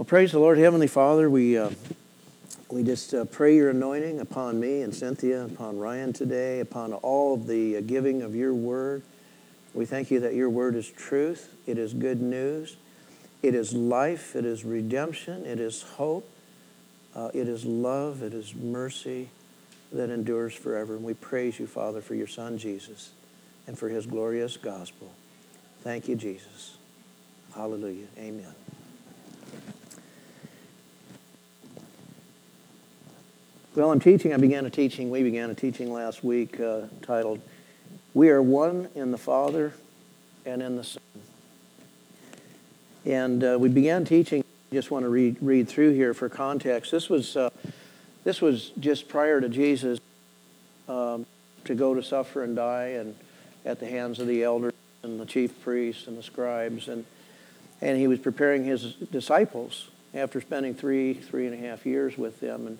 Well, praise the Lord. Heavenly Father, we just pray your anointing upon me and Cynthia, upon Ryan today, upon all of the giving of your word. We thank you that your word is truth. It is good news. It is life. It is redemption. It is hope. It is love. It is mercy that endures forever. And we praise you, Father, for your Son, Jesus, and for his glorious gospel. Thank you, Jesus. Hallelujah. Amen. Well, we began a teaching last week titled, We Are One in the Father and in the Son. And we began teaching, I just want to read through here for context. This was just prior to Jesus to go to suffer and die and at the hands of the elders and the chief priests and the scribes. And he was preparing his disciples after spending three and a half years with them. And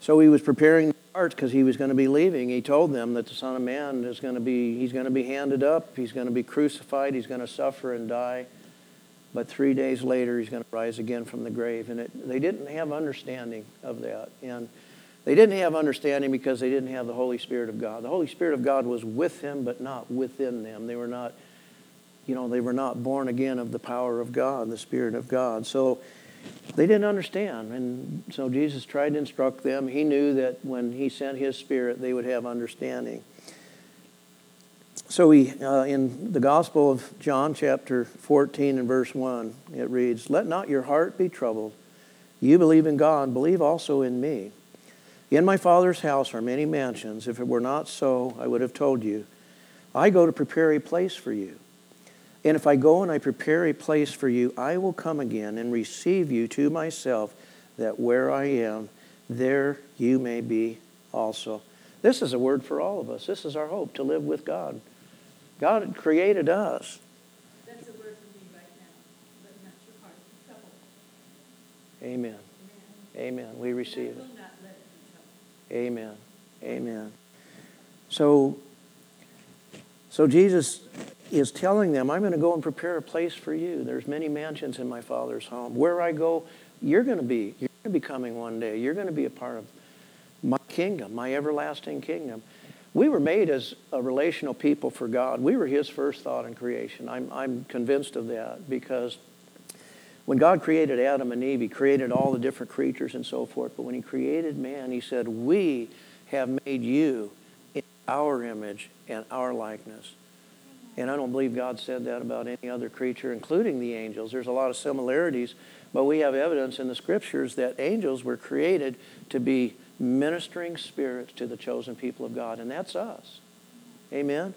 so he was preparing their hearts because he was going to be leaving. He told them that the Son of Man is he's going to be handed up, he's going to be crucified, he's going to suffer and die, but 3 days later he's going to rise again from the grave. And they didn't have understanding of that. And they didn't have understanding because they didn't have the Holy Spirit of God. The Holy Spirit of God was with him, but not within them. They were not, they were not born again of the power of God, the Spirit of God. So they didn't understand, and so Jesus tried to instruct them. He knew that when he sent his Spirit, they would have understanding. So in the Gospel of John, chapter 14 and verse 1, it reads, Let not your heart be troubled. You believe in God, believe also in me. In my Father's house are many mansions. If it were not so, I would have told you. I go to prepare a place for you. And if I go and I prepare a place for you, I will come again and receive you to myself, that where I am, there you may be also. This is a word for all of us. This is our hope, to live with God. God created us. That's a word for me right now. Let not your heart be troubled. Amen. Amen. Amen. We receive it. I will not let it be troubled. Amen. Amen. So Jesus is telling them, I'm going to go and prepare a place for you. There's many mansions in my Father's home. Where I go, you're going to be. You're going to be coming one day. You're going to be a part of my kingdom, my everlasting kingdom. We were made as a relational people for God. We were his first thought in creation. I'm convinced of that, because when God created Adam and Eve, he created all the different creatures and so forth. But when he created man, he said, we have made you in our image and our likeness. And I don't believe God said that about any other creature, including the angels. There's a lot of similarities, but we have evidence in the Scriptures that angels were created to be ministering spirits to the chosen people of God, and that's us. Amen?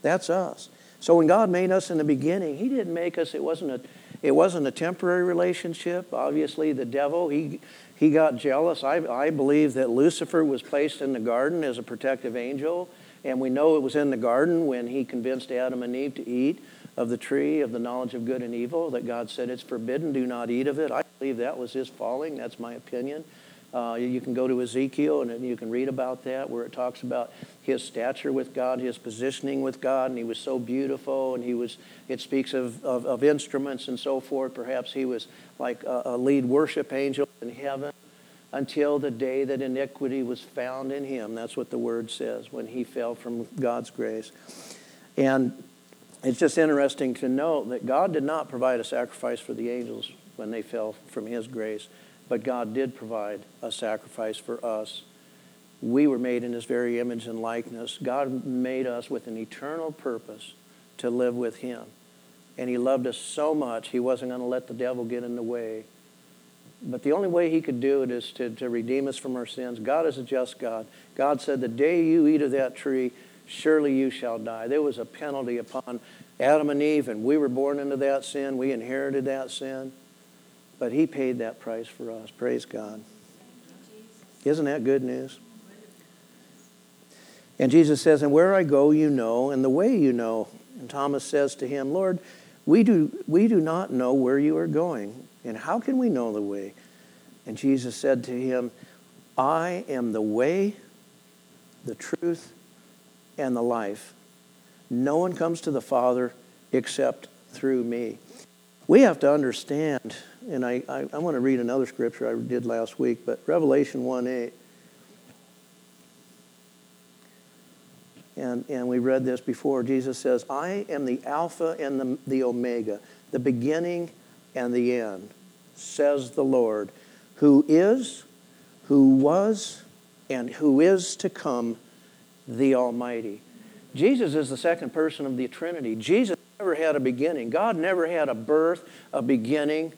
That's us. So when God made us in the beginning, he didn't make us. It wasn't a temporary relationship. Obviously, the devil, he got jealous. I believe that Lucifer was placed in the garden as a protective angel. And we know it was in the garden when he convinced Adam and Eve to eat of the tree of the knowledge of good and evil, that God said it's forbidden, do not eat of it. I believe that was his falling. That's my opinion. You can go to Ezekiel and you can read about that, where it talks about his stature with God, his positioning with God, and he was so beautiful, and it speaks of instruments and so forth. Perhaps he was like a lead worship angel in heaven, until the day that iniquity was found in him. That's what the word says, when he fell from God's grace. And it's just interesting to note that God did not provide a sacrifice for the angels when they fell from his grace, but God did provide a sacrifice for us. We were made in his very image and likeness. God made us with an eternal purpose to live with him. And he loved us so much, he wasn't going to let the devil get in the way. But the only way he could do it is to redeem us from our sins. God is a just God. God said, the day you eat of that tree, surely you shall die. There was a penalty upon Adam and Eve, and we were born into that sin. We inherited that sin. But he paid that price for us. Praise God. Isn't that good news? And Jesus says, and where I go, you know, and the way you know. And Thomas says to him, Lord, we do not know where you are going. And how can we know the way? And Jesus said to him, I am the way, the truth, and the life. No one comes to the Father except through me. We have to understand, and I want to read another scripture I did last week, but Revelation 1:8. And we read this before. Jesus says, I am the Alpha and the Omega, the beginning and the end, says the Lord, who is, who was, and who is to come, the Almighty. Jesus is the second person of the Trinity. Jesus never had a beginning. God never had a birth, a beginning.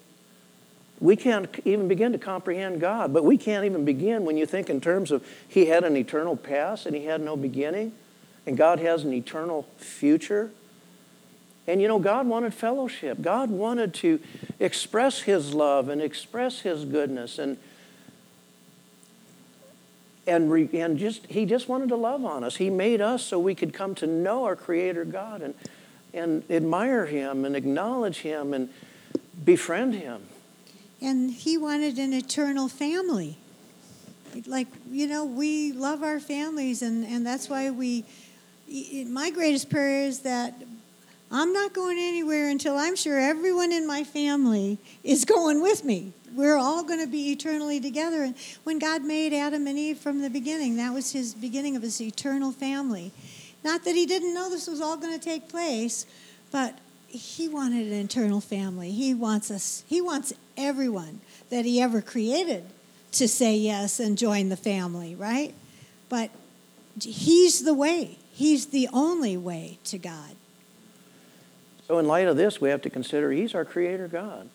We can't even begin to comprehend God, but we can't even begin when you think in terms of He had an eternal past and He had no beginning, and God has an eternal future. And you know, God wanted fellowship. God wanted to express His love and express His goodness, and He just wanted to love on us. He made us so we could come to know our Creator God and admire Him and acknowledge Him and befriend Him. And He wanted an eternal family. Like, you know, we love our families, and that's why my greatest prayer is that I'm not going anywhere until I'm sure everyone in my family is going with me. We're all going to be eternally together. And when God made Adam and Eve from the beginning, that was His beginning of His eternal family. Not that He didn't know this was all going to take place, but He wanted an eternal family. He wants us. He wants everyone that He ever created to say yes and join the family, right? But He's the way. He's the only way to God. So in light of this, we have to consider He's our Creator God.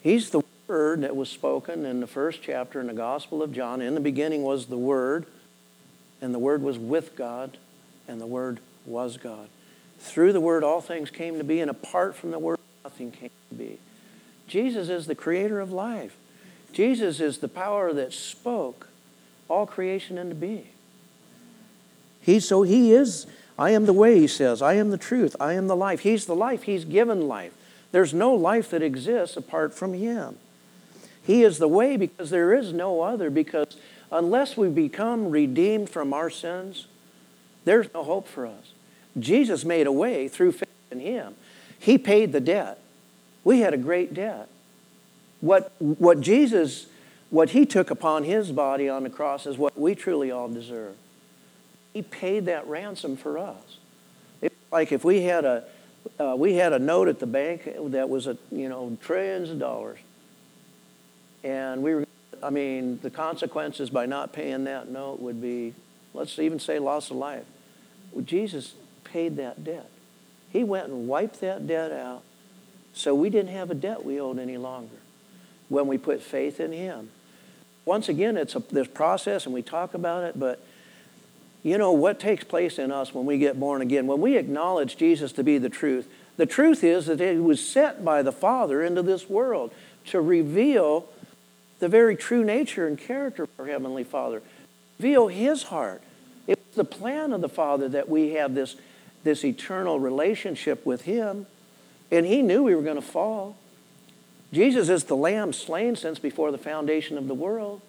He's the Word that was spoken in the first chapter in the Gospel of John. In the beginning was the Word, and the Word was with God, and the Word was God. Through the Word, all things came to be, and apart from the Word, nothing came to be. Jesus is the creator of life. Jesus is the power that spoke all creation into being. He is, I am the way, He says. I am the truth. I am the life. He's the life. He's given life. There's no life that exists apart from Him. He is the way because there is no other, because unless we become redeemed from our sins, there's no hope for us. Jesus made a way through faith in Him. He paid the debt. We had a great debt. What He took upon His body on the cross is what we truly all deserve. He paid that ransom for us. It's like if we had a note at the bank that was trillions of dollars, and the consequences by not paying that note would be, let's even say, loss of life. Well, Jesus paid that debt. He went and wiped that debt out, so we didn't have a debt we owed any longer when we put faith in Him. Once again, it's this process, and we talk about it, but you know what takes place in us when we get born again? When we acknowledge Jesus to be the truth is that He was sent by the Father into this world to reveal the very true nature and character of our Heavenly Father, reveal His heart. It was the plan of the Father that we have this eternal relationship with Him, and He knew we were going to fall. Jesus is the Lamb slain since before the foundation of the world.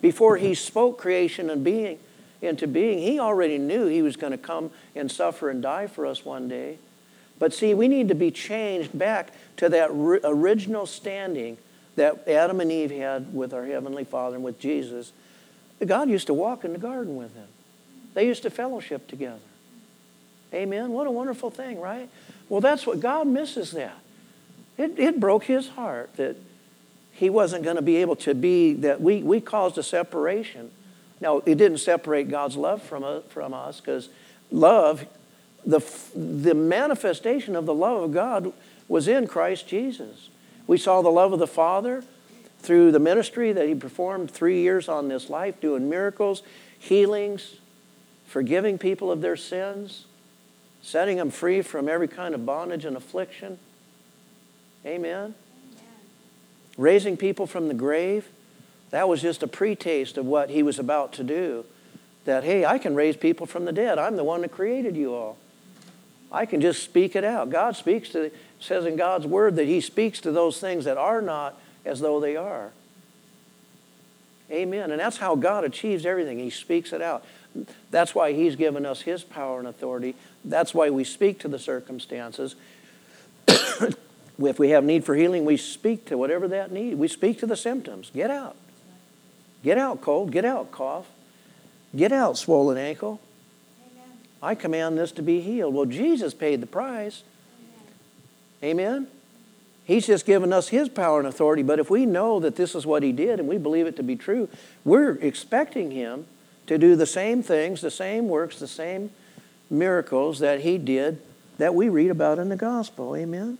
Before He spoke creation and being into being, He already knew He was going to come and suffer and die for us one day. But see, we need to be changed back to that original standing that Adam and Eve had with our Heavenly Father and with Jesus. God used to walk in the garden with Him. They used to fellowship together. Amen? What a wonderful thing, right? Well, that's what God misses that. It broke His heart that He wasn't going to be able to be, that we caused a separation. Now, it didn't separate God's love from us, because love, the manifestation of the love of God was in Christ Jesus. We saw the love of the Father through the ministry that He performed 3 years on this life, doing miracles, healings, forgiving people of their sins, setting them free from every kind of bondage and affliction. Amen? Yeah. Raising people from the grave, that was just a pre-taste of what He was about to do. That, hey, I can raise people from the dead. I'm the one that created you all. I can just speak it out. God speaks to, says in God's Word that He speaks to those things that are not as though they are. Amen. And that's how God achieves everything. He speaks it out. That's why He's given us His power and authority. That's why we speak to the circumstances. If we have need for healing, we speak to whatever that need. We speak to the symptoms. Get out. Get out cold. Get out cough. Get out swollen ankle. Amen. I command this to be healed. Well, Jesus paid the price. Amen. Amen? He's just given us His power and authority. But if we know that this is what He did and we believe it to be true, we're expecting Him to do the same things, the same works, the same miracles that He did that we read about in the gospel. Amen?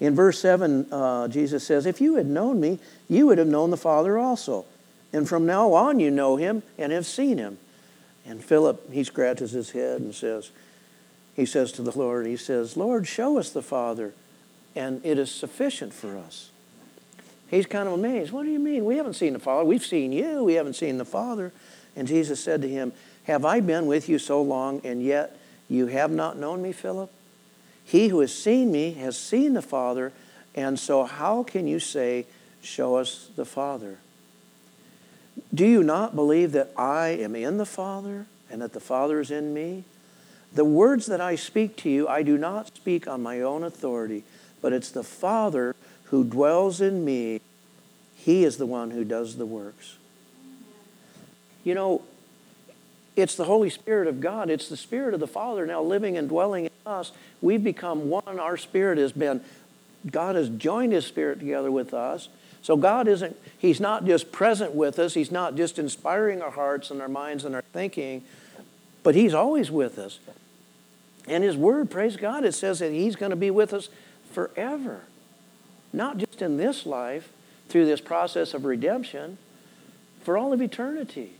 In verse 7, Jesus says, "If you had known me, you would have known the Father also. And from now on you know Him and have seen Him." And Philip, he scratches his head and says, he says to the Lord, he says, "Lord, show us the Father, and it is sufficient for us." He's kind of amazed. "What do you mean? We haven't seen the Father. We've seen you. We haven't seen the Father." And Jesus said to him, "Have I been with you so long, and yet you have not known me, Philip? He who has seen me has seen the Father, and so how can you say, 'Show us the Father'? Do you not believe that I am in the Father and that the Father is in me? The words that I speak to you, I do not speak on my own authority, but it's the Father who dwells in me. He is the one who does the works." You know, it's the Holy Spirit of God. It's the Spirit of the Father now living and dwelling in us. We've become one. Our spirit has been, God has joined His Spirit together with us. So God isn't, He's not just present with us. He's not just inspiring our hearts and our minds and our thinking, but He's always with us. And His Word, praise God, it says that He's going to be with us forever. Not just in this life, through this process of redemption, for all of eternity.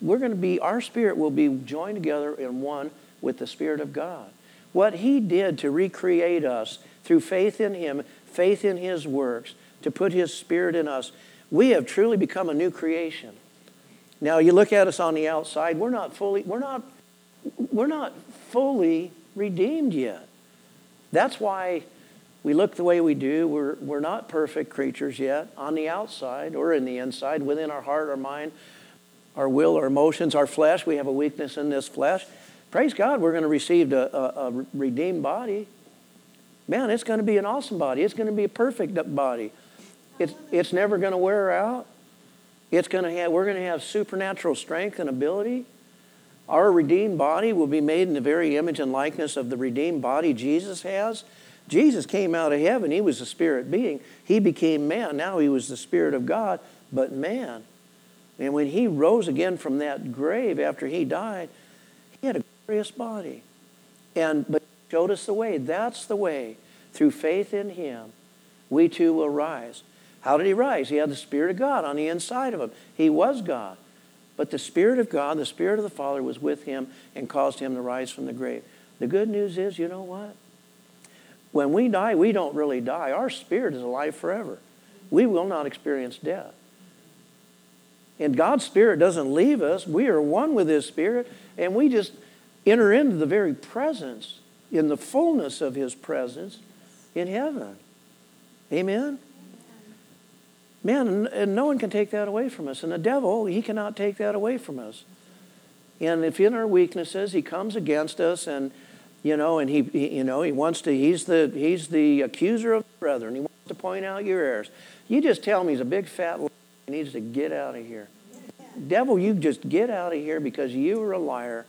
We're going to be, our spirit will be joined together in one with the Spirit of God. What He did to recreate us through faith in Him, faith in His works, to put His Spirit in us, we have truly become a new creation. Now, you look at us on the outside, we're not fully redeemed yet. That's why we look the way we do. We're not perfect creatures yet on the outside or in the inside, within our heart, our mind, our will, our emotions, our flesh. We have a weakness in this flesh. Praise God, we're going to receive a redeemed body. Man, it's going to be an awesome body. It's going to be a perfect body. It's never going to wear out. We're going to have supernatural strength and ability. Our redeemed body will be made in the very image and likeness of the redeemed body Jesus has. Jesus came out of heaven. He was a spirit being. He became man. Now He was the Spirit of God, but man. And when He rose again from that grave after He died, He had a glorious body. But He showed us the way. That's the way. Through faith in Him, we too will rise. How did He rise? He had the Spirit of God on the inside of Him. He was God. But the Spirit of God, the Spirit of the Father was with Him and caused Him to rise from the grave. The good news is, you know what? When we die, we don't really die. Our spirit is alive forever. We will not experience death. And God's Spirit doesn't leave us. We are one with His Spirit, and we just enter into the very presence, in the fullness of His presence in heaven. Amen? Man, and no one can take that away from us. And the devil, he cannot take that away from us. And if in our weaknesses, he comes against us, he's the accuser of the brethren. He wants to point out your errors. You just tell him he's a big fat liar. He needs to get out of here. Devil, you just get out of here because you are a liar.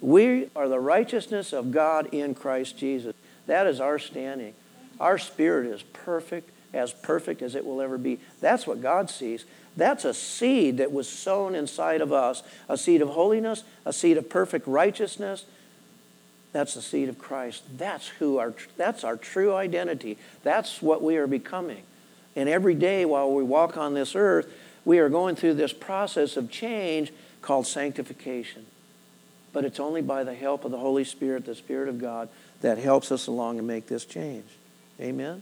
We are the righteousness of God in Christ Jesus. That is our standing. Our spirit is perfect as it will ever be. That's what God sees. That's a seed that was sown inside of us, a seed of holiness, a seed of perfect righteousness. That's the seed of Christ. That's our true identity. That's what we are becoming. And every day while we walk on this earth, we are going through this process of change called sanctification. But it's only by the help of the Holy Spirit, the Spirit of God, that helps us along and make this change. Amen?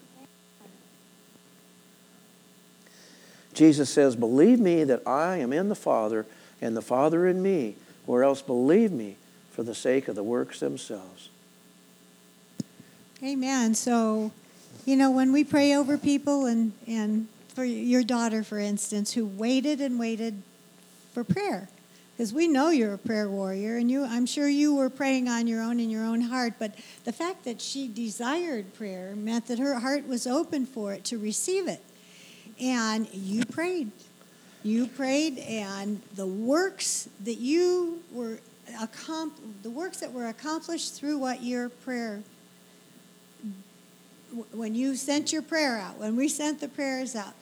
Jesus says, "Believe me that I am in the Father and the Father in me, or else believe me for the sake of the works themselves." Amen. So, you know, when we pray over people and for your daughter, for instance, who waited and waited for prayer. Because we know you're a prayer warrior, and I'm sure you were praying on your own in your own heart, but the fact that she desired prayer meant that her heart was open for it, to receive it. And you prayed. You prayed, and the works that were accomplished through what your prayer, when you sent your prayer out, when we sent the prayers out,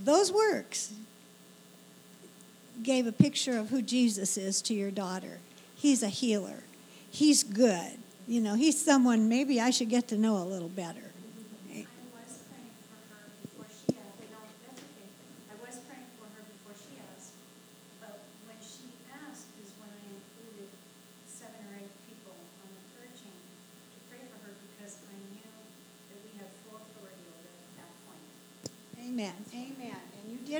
those works gave a picture of who Jesus is to your daughter. He's a healer. He's good. You know, he's someone maybe I should get to know a little better.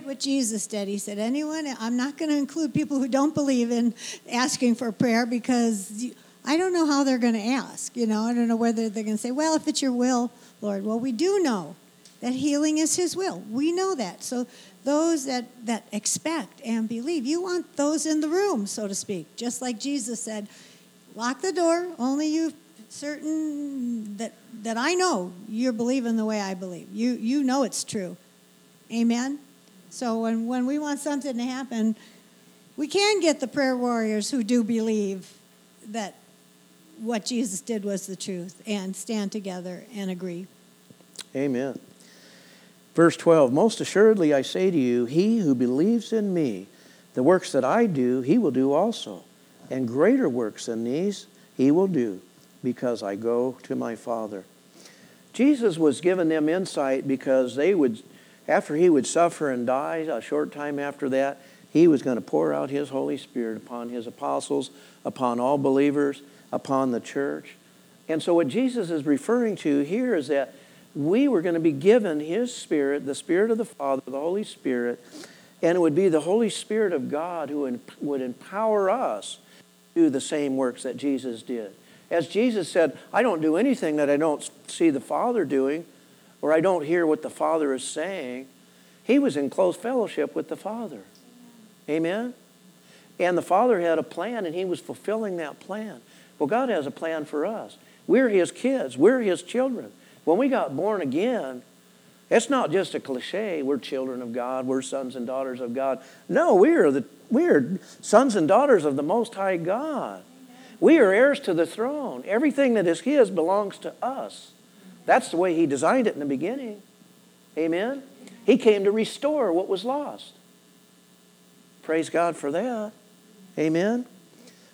What Jesus did. He said, I'm not going to include people who don't believe in asking for prayer, because I don't know how they're going to ask. You know, I don't know whether they're going to say, well, if it's your will, Lord. Well, we do know that healing is his will. We know that. So those that expect and believe, you want those in the room, so to speak. Just like Jesus said, lock the door. Only you certain that I know you're believing the way I believe. You know it's true. Amen? So when we want something to happen, we can get the prayer warriors who do believe that what Jesus did was the truth and stand together and agree. Amen. Verse 12, most assuredly I say to you, he who believes in me, the works that I do, he will do also. And greater works than these he will do, because I go to my Father. Jesus was giving them insight because after he would suffer and die, a short time after that, he was going to pour out his Holy Spirit upon his apostles, upon all believers, upon the church. And so what Jesus is referring to here is that we were going to be given his Spirit, the Spirit of the Father, the Holy Spirit, and it would be the Holy Spirit of God who would empower us to do the same works that Jesus did. As Jesus said, I don't do anything that I don't see the Father doing, or I don't hear what the Father is saying. He was in close fellowship with the Father. Amen? And the Father had a plan, and he was fulfilling that plan. Well, God has a plan for us. We're his kids. We're his children. When we got born again, it's not just a cliche, we're children of God, we're sons and daughters of God. No, we are sons and daughters of the Most High God. We are heirs to the throne. Everything that is his belongs to us. That's the way he designed it in the beginning. Amen? He came to restore what was lost. Praise God for that. Amen?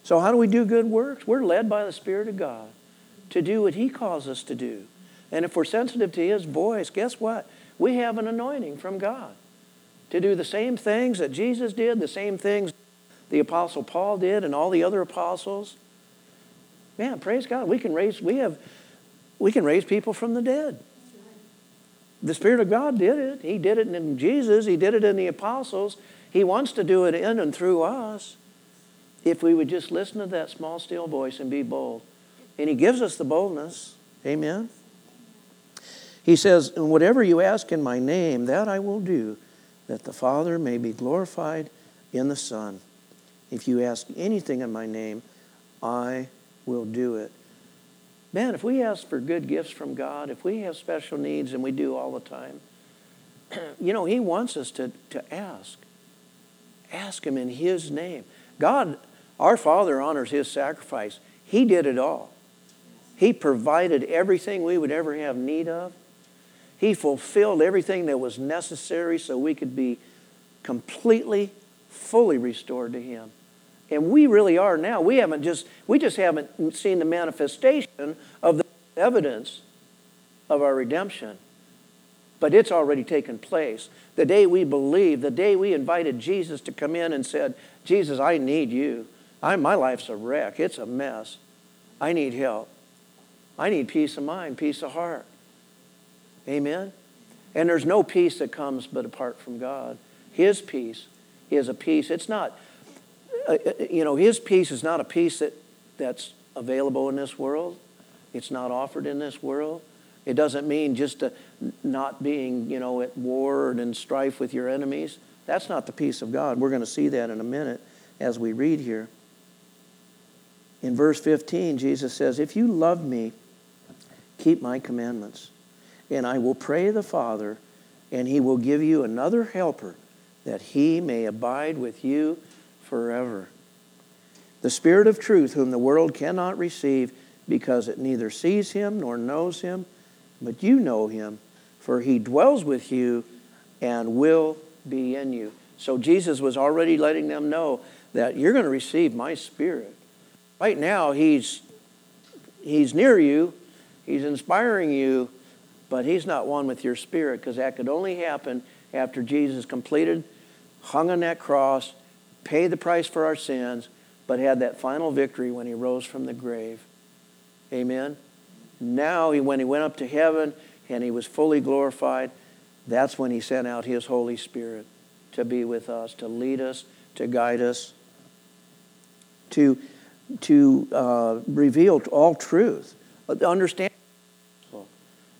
So how do we do good works? We're led by the Spirit of God to do what he calls us to do. And if we're sensitive to his voice, guess what? We have an anointing from God to do the same things that Jesus did, the same things the Apostle Paul did and all the other apostles. Man, praise God. We can raise people from the dead. The Spirit of God did it. He did it in Jesus. He did it in the apostles. He wants to do it in and through us if we would just listen to that small, still voice and be bold. And he gives us the boldness. Amen. He says, and whatever you ask in my name, that I will do, that the Father may be glorified in the Son. If you ask anything in my name, I will do it. Man, if we ask for good gifts from God, if we have special needs, and we do all the time, you know, he wants us to ask. Ask him in his name. God, our Father, honors his sacrifice. He did it all. He provided everything we would ever have need of. He fulfilled everything that was necessary so we could be completely, fully restored to him. And we really are now. We just haven't seen the manifestation of the evidence of our redemption. But it's already taken place. The day we believed, the day we invited Jesus to come in and said, Jesus, I need you. My life's a wreck. It's a mess. I need help. I need peace of mind, peace of heart. Amen? And there's no peace that comes but apart from God. His peace is a peace. It's not... you know, his peace is not a peace that's available in this world. It's not offered in this world. It doesn't mean just not being, you know, at war and in strife with your enemies. That's not the peace of God. We're going to see that in a minute. as we read here. In verse 15, Jesus says, "If you love me, keep my commandments, and I will pray the Father, and he will give you another helper, that he may abide with you forever. The Spirit of truth, whom the world cannot receive, because it neither sees him nor knows him, but you know him, for he dwells with you and will be in you." So Jesus was already letting them know that you're going to receive my Spirit. Right now, he's near you, he's inspiring you, but he's not one with your spirit, because that could only happen after Jesus completed, hung on that cross, paid the price for our sins, but had that final victory when he rose from the grave. Amen? Now, when he went up to heaven and he was fully glorified, that's when he sent out his Holy Spirit to be with us, to lead us, to guide us, to reveal all truth, understand.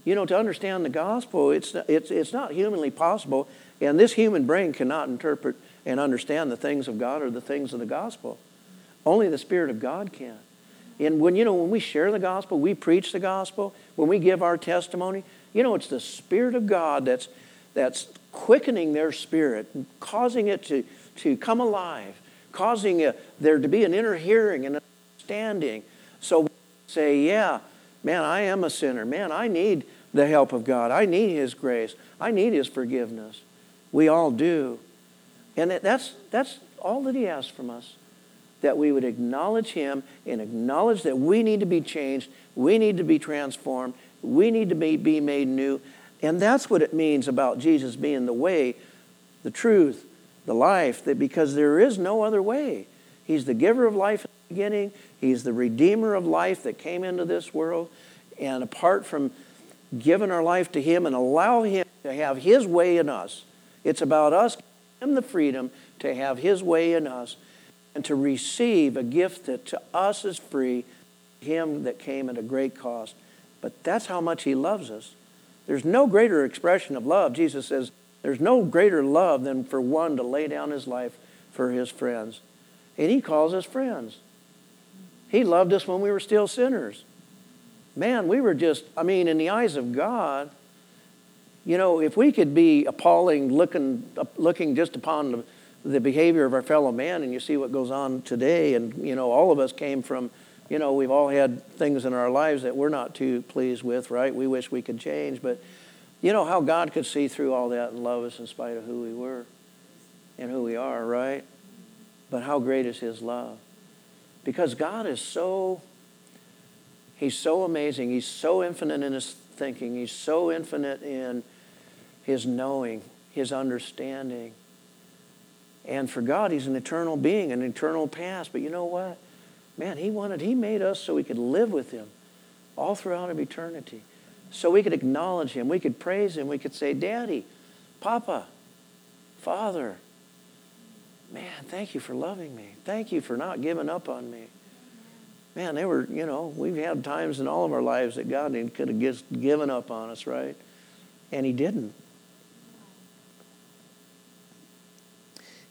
You know, to understand the gospel, it's not humanly possible, and this human brain cannot interpret and understand the things of God or the things of the gospel. Only the Spirit of God can. And when we share the gospel, we preach the gospel, when we give our testimony, it's the Spirit of God that's quickening their spirit, causing it to come alive, causing there to be an inner hearing and understanding. So we say, yeah, man, I am a sinner. Man, I need the help of God. I need his grace. I need his forgiveness. We all do. And that's all that he asks from us, that we would acknowledge him and acknowledge that we need to be changed. We need to be transformed. We need to be made new. And that's what it means about Jesus being the way, the truth, the life, that because there is no other way. He's the giver of life in the beginning. He's the redeemer of life that came into this world. And apart from giving our life to him and allow him to have his way in us, it's about us giving him the freedom to have his way in us and to receive a gift that to us is free, him that came at a great cost. But that's how much he loves us. There's no greater expression of love. Jesus says there's no greater love than for one to lay down his life for his friends. And he calls us friends. He loved us when we were still sinners. Man, we were in the eyes of God, if we could be appalling, looking just upon the behavior of our fellow man, and you see what goes on today, and, all of us came from, we've all had things in our lives that we're not too pleased with, right? We wish we could change, but how God could see through all that and love us in spite of who we were and who we are, right? But how great is his love? Because God is he's so amazing. He's so infinite in his thinking. He's so infinite in his knowing, his understanding. And for God, he's an eternal being, an eternal past. But you know what? Man, he made us so we could live with him all throughout of eternity. So we could acknowledge him. We could praise him. We could say, Daddy, Papa, Father, man, thank you for loving me. Thank you for not giving up on me. Man, we've had times in all of our lives that God could have just given up on us, right? And he didn't.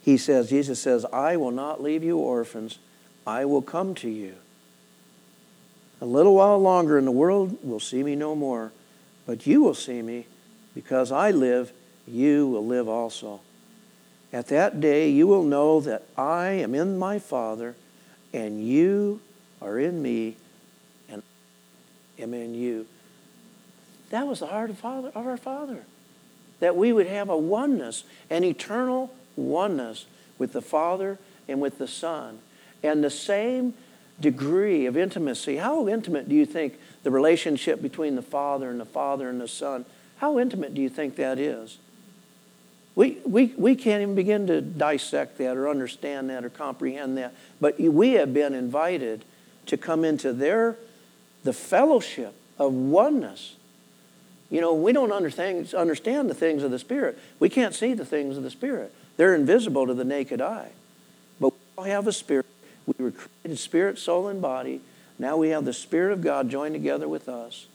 Jesus says, I will not leave you orphans. I will come to you. A little while longer and the world will see me no more, but you will see me, because I live, you will live also. At that day, you will know that I am in my Father, and you are in me, and I am in you. That was the heart of our Father, that we would have a oneness, an eternal oneness with the Father and with the Son, and the same degree of intimacy. How intimate do you think the relationship between the Father and the Son, how intimate do you think that is? We can't even begin to dissect that or understand that or comprehend that. But we have been invited to come into the fellowship of oneness. We don't understand the things of the Spirit. We can't see the things of the Spirit. They're invisible to the naked eye. But we all have a spirit. We were created spirit, soul, and body. Now we have the Spirit of God joined together with us.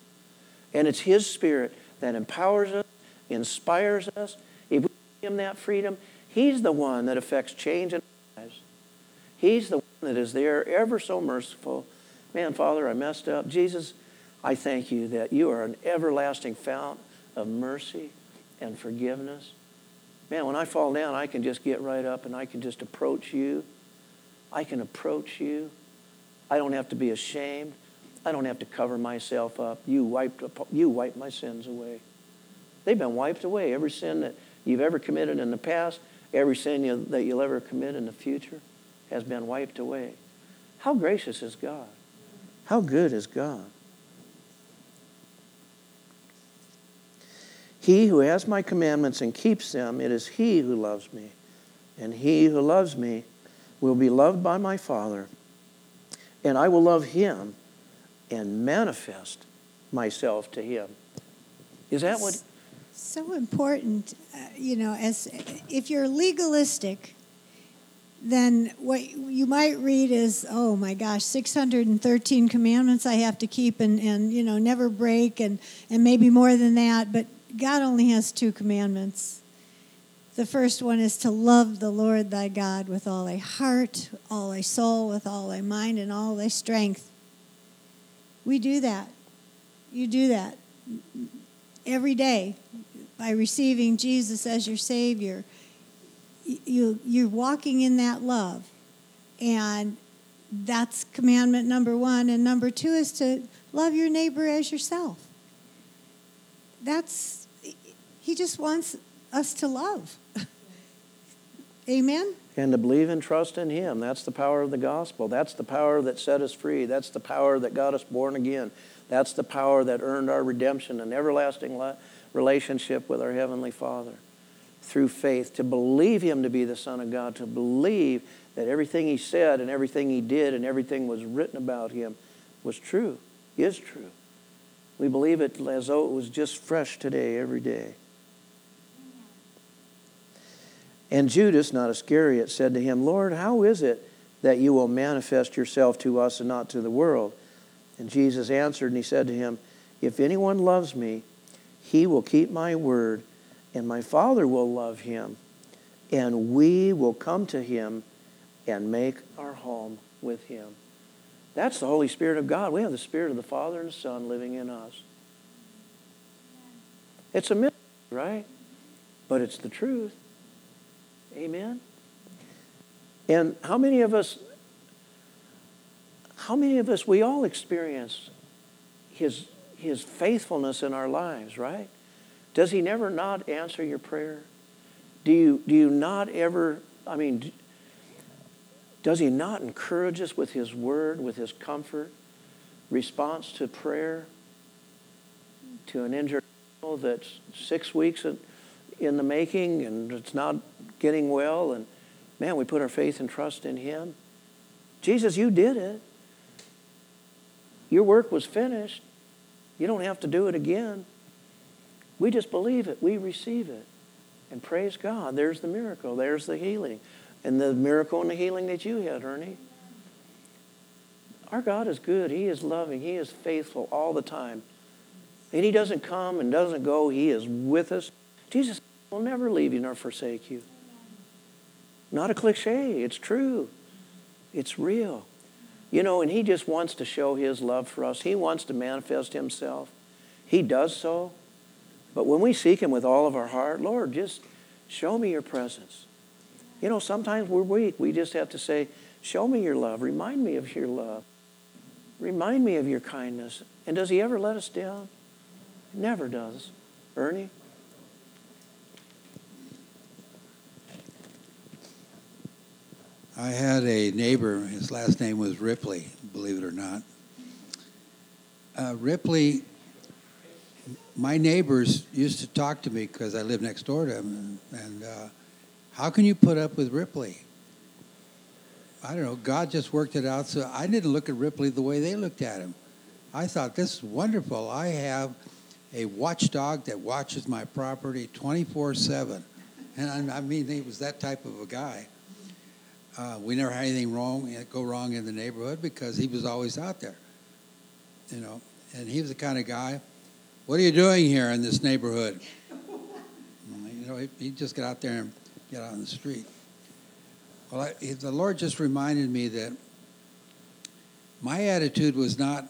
And it's his Spirit that empowers us, inspires us, him that freedom. He's the one that affects change in our lives. He's the one that is there, ever so merciful. Man, Father, I messed up. Jesus, I thank you that you are an everlasting fount of mercy and forgiveness. Man, when I fall down, I can just get right up and I can just approach you. I can approach you. I don't have to be ashamed. I don't have to cover myself up. You wiped my sins away. They've been wiped away. Every sin that you've ever committed in the past, every sin that you'll ever commit in the future has been wiped away. How gracious is God? How good is God? He who has my commandments and keeps them, it is he who loves me. And he who loves me will be loved by my Father, and I will love him and manifest myself to him. Is that what? So important, as if you're legalistic, then what you might read is, oh my gosh, 613 commandments I have to keep and never break and maybe more than that. But God only has 2 commandments. The first one is to love the Lord thy God with all thy heart, all thy soul, with all thy mind, and all thy strength. We do that. You do that every day by receiving Jesus as your Savior. You're walking in that love, and that's commandment number 1. And number 2 is to love your neighbor as yourself. He just wants us to love. Amen? And to believe and trust in him. That's the power of the gospel. That's the power that set us free. That's the power that got us born again. That's the power that earned our redemption and everlasting relationship with our Heavenly Father through faith. To believe him to be the Son of God, to believe that everything he said and everything he did and everything was written about him was true, is true. We believe it as though it was just fresh today, every day. And Judas, not Iscariot, said to him, Lord, how is it that you will manifest yourself to us and not to the world? And Jesus answered and he said to him, if anyone loves me, he will keep my word, and my Father will love him, and we will come to him and make our home with him. That's the Holy Spirit of God. We have the Spirit of the Father and the Son living in us. It's a mystery, right? But it's the truth. Amen? And how many of us, we all experience His faithfulness in our lives, right? Does he never not answer your prayer? Do you not ever, does he not encourage us with his word, with his comfort, response to prayer, to an injured animal that's 6 weeks in the making and it's not getting well, and man, we put our faith and trust in him. Jesus, you did it. Your work was finished. You don't have to do it again. We just believe it. We receive it. And praise God, there's the miracle. There's the healing. And the miracle and the healing that you had, Ernie. Our God is good. He is loving. He is faithful all the time. And he doesn't come and doesn't go. He is with us. Jesus will never leave you nor forsake you. Not a cliche. It's true. It's real. And he just wants to show his love for us. He wants to manifest himself. He does so. But when we seek him with all of our heart, Lord, just show me your presence. Sometimes we're weak. We just have to say, show me your love. Remind me of your love. Remind me of your kindness. And does he ever let us down? Never does. Ernie? I had a neighbor, his last name was Ripley, believe it or not. Ripley, my neighbors used to talk to me because I lived next door to him, and how can you put up with Ripley? I don't know. God just worked it out, so I didn't look at Ripley the way they looked at him. I thought, this is wonderful. I have a watchdog that watches my property 24/7. And he was that type of a guy. We never had anything go wrong in the neighborhood because he was always out there, And he was the kind of guy, what are you doing here in this neighborhood? He'd just get out there and get out on the street. Well, the Lord just reminded me that my attitude was not,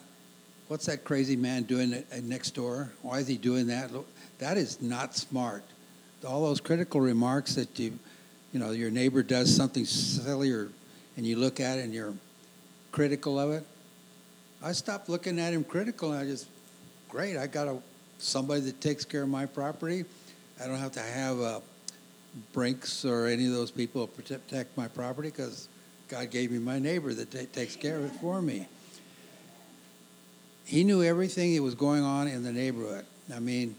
what's that crazy man doing next door? Why is he doing that? Look, that is not smart. All those critical remarks that you know, your neighbor does something silly and you look at it and you're critical of it. I stopped looking at him critical and I just, great, I got somebody that takes care of my property. I don't have to have Brinks or any of those people protect my property because God gave me my neighbor that takes care of it for me. He knew everything that was going on in the neighborhood. I mean,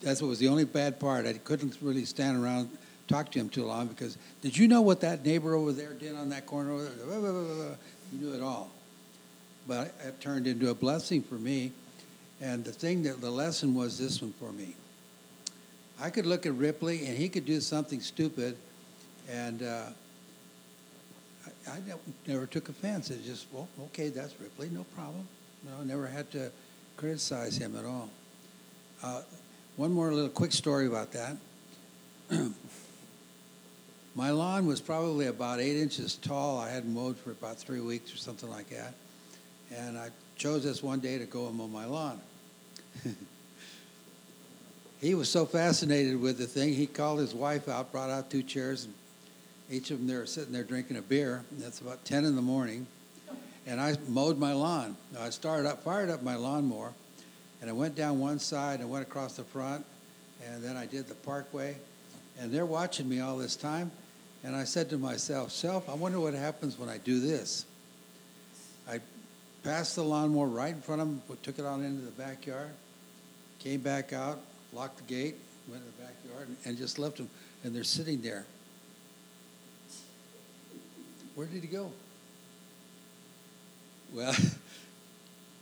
that's what was the only bad part. I couldn't really stand around and talk to him too long because did you know what that neighbor over there did on that corner over there? Blah, blah, blah, blah. You knew it all. But it turned into a blessing for me. And the lesson was this one for me. I could look at Ripley and he could do something stupid and I never took offense. It's just, well, okay, that's Ripley, no problem. No, I never had to criticize him at all. One more little quick story about that. My lawn was probably about 8 inches tall. I hadn't mowed for about 3 weeks or something like that. And I chose this one day to go and mow my lawn. He was so fascinated with the thing, he called his wife out, brought out 2 chairs, and each of them they were sitting there drinking a beer. That's about 10 in the morning. And I mowed my lawn. I fired up my lawnmower, and I went down one side and went across the front, and then I did the parkway. And they're watching me all this time. And I said to myself, self, I wonder what happens when I do this. I passed the lawnmower right in front of them, took it on into the backyard, came back out, locked the gate, went to the backyard, and just left them. And they're sitting there. Where did he go? Well,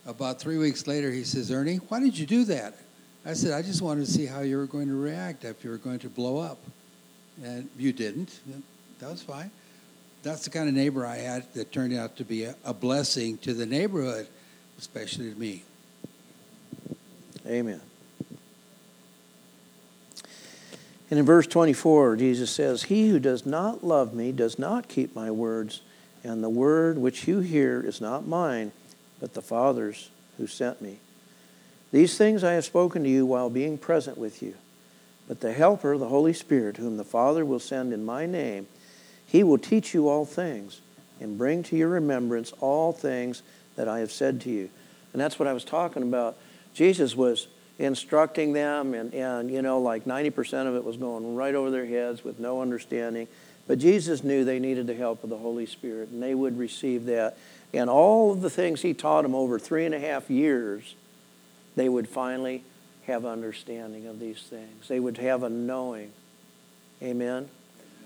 about 3 weeks later, he says, Ernie, why did you do that? I said, I just wanted to see how you were going to react, if you were going to blow up. And you didn't. That was fine. That's the kind of neighbor I had that turned out to be a blessing to the neighborhood, especially to me. Amen. And in verse 24, Jesus says, He who does not love me does not keep my words, and the word which you hear is not mine, but the Father's who sent me. These things I have spoken to you while being present with you. But the Helper, the Holy Spirit, whom the Father will send in my name, he will teach you all things and bring to your remembrance all things that I have said to you. And that's what I was talking about. Jesus was instructing them, and you know, like 90% of it was going right over their heads with no understanding. But Jesus knew they needed the help of the Holy Spirit, and they would receive that. And all of the things he taught them over 3.5 years, they would finally have understanding of these things. They would have a knowing. Amen?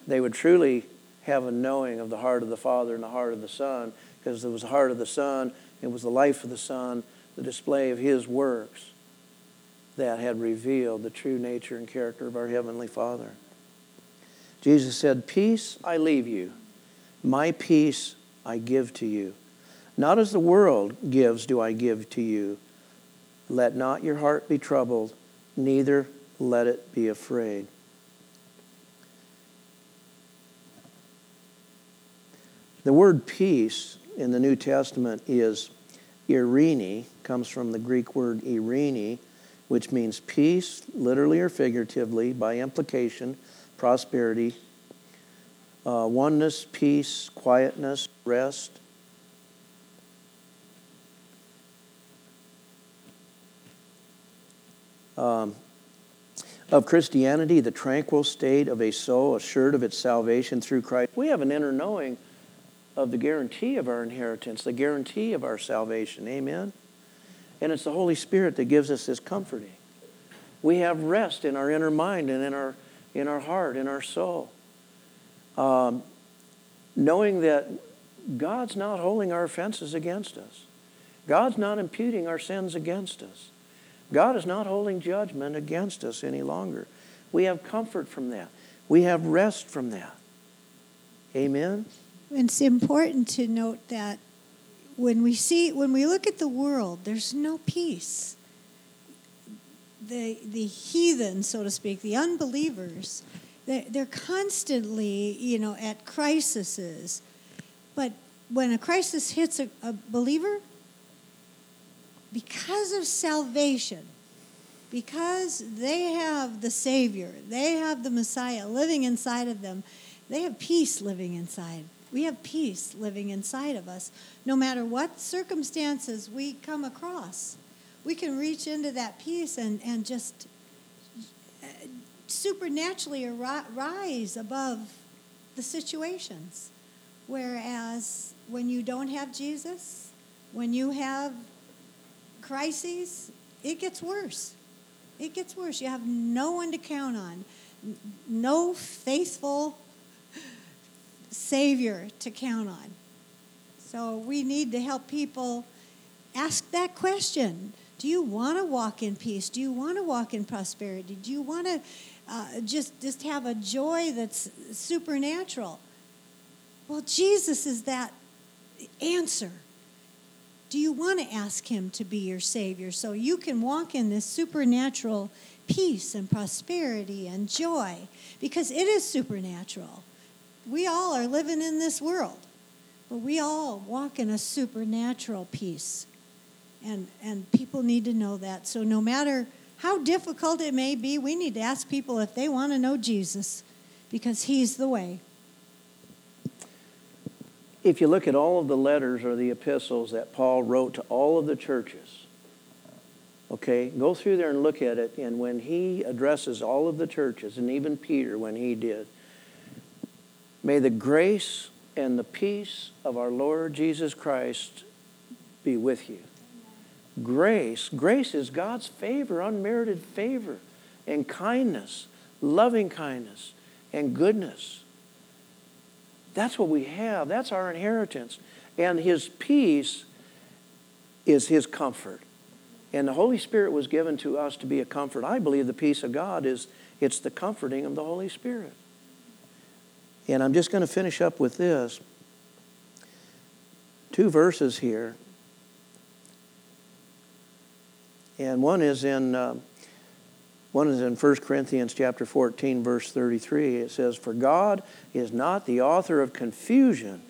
They would truly have a knowing of the heart of the Father and the heart of the Son, because it was the heart of the Son, it was the life of the Son, the display of his works that had revealed the true nature and character of our Heavenly Father. Jesus said, Peace I leave you. My peace I give to you. Not as the world gives do I give to you. Let not your heart be troubled, neither let it be afraid. The word peace in the New Testament is eirene, comes from the Greek word eirene, which means peace, literally or figuratively, by implication, prosperity, oneness, peace, quietness, rest. Of Christianity, the tranquil state of a soul assured of its salvation through Christ. We have an inner knowing of the guarantee of our inheritance, the guarantee of our salvation. Amen? And it's the Holy Spirit that gives us this comforting. We have rest in our inner mind and in our heart, in our soul. Knowing that God's not holding our offenses against us. God's not imputing our sins against us. God is not holding judgment against us any longer. We have comfort from that. We have rest from that. Amen? It's important to note that when we look at the world, there's no peace. The heathen, so to speak, the unbelievers They're constantly, at crises. But when a crisis hits a believer, because of salvation, because they have the Savior, they have the Messiah living inside of them, they have peace living inside. We have peace living inside of us. No matter what circumstances we come across, we can reach into that peace and just supernaturally rise above the situations. Whereas when you don't have Jesus, when you have crises, it gets worse. It gets worse. You have no one to count on, no faithful Savior to count on. So we need to help people ask that question. Do you want to walk in peace? Do you want to walk in prosperity? Do you want to just have a joy that's supernatural? Well, Jesus is that answer. Do you want to ask him to be your Savior so you can walk in this supernatural peace and prosperity and joy? Because it is supernatural. We all are living in this world, but we all walk in a supernatural peace. And people need to know that. So no matter how difficult it may be, we need to ask people if they want to know Jesus, because he's the way. If you look at all of the letters or the epistles that Paul wrote to all of the churches, okay, go through there and look at it. And when he addresses all of the churches, and even Peter when he did, may the grace and the peace of our Lord Jesus Christ be with you. Grace. Grace is God's favor, unmerited favor, and kindness, loving kindness, and goodness. That's what we have. That's our inheritance. And his peace is his comfort. And the Holy Spirit was given to us to be a comfort. I believe the peace of God it's the comforting of the Holy Spirit. And I'm just going to finish up with this. 2 verses here. And one is in 1 Corinthians chapter 14, verse 33. It says, "For God is not the author of confusion,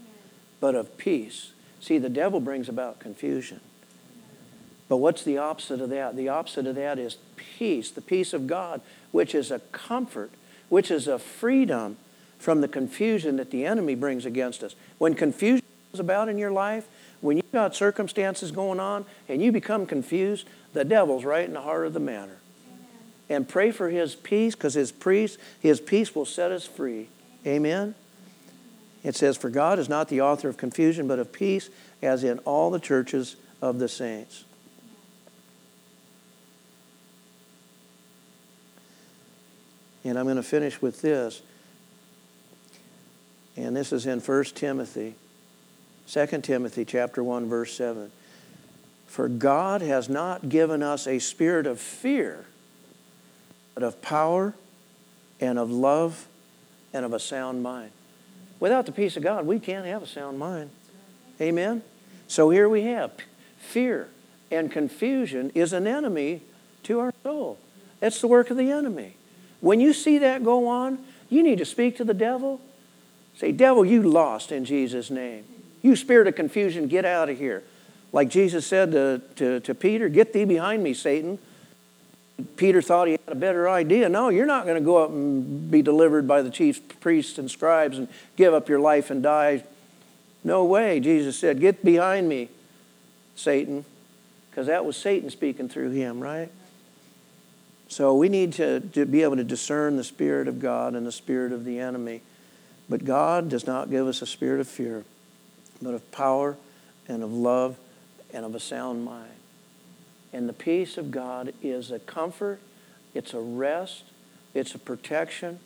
but of peace." See, the devil brings about confusion. But what's the opposite of that? The opposite of that is peace, the peace of God, which is a comfort, which is a freedom from the confusion that the enemy brings against us. When confusion comes about in your life, when you've got circumstances going on and you become confused, the devil's right in the heart of the matter. Amen. And pray for his peace, because his peace will set us free. Amen? It says, "For God is not the author of confusion, but of peace, as in all the churches of the saints." And I'm going to finish with this. And this is in 2 Timothy chapter 1, verse 7. "For God has not given us a spirit of fear, but of power and of love and of a sound mind." Without the peace of God, we can't have a sound mind. Amen? So here we have fear and confusion is an enemy to our soul. That's the work of the enemy. When you see that go on, you need to speak to the devil. Say, "Devil, you lost in Jesus' name. You spirit of confusion, get out of here." Like Jesus said to Peter, "Get thee behind me, Satan." Peter thought he had a better idea. "No, you're not going to go up and be delivered by the chief priests and scribes and give up your life and die. No way." Jesus said, "Get behind me, Satan." Because that was Satan speaking through him, right? So we need to be able to discern the Spirit of God and the spirit of the enemy. But God does not give us a spirit of fear, but of power and of love and of a sound mind. And the peace of God is a comfort, it's a rest, it's a protection.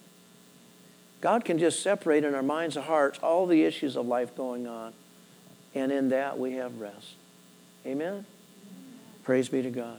God can just separate in our minds and hearts all the issues of life going on. And in that we have rest. Amen? Praise be to God.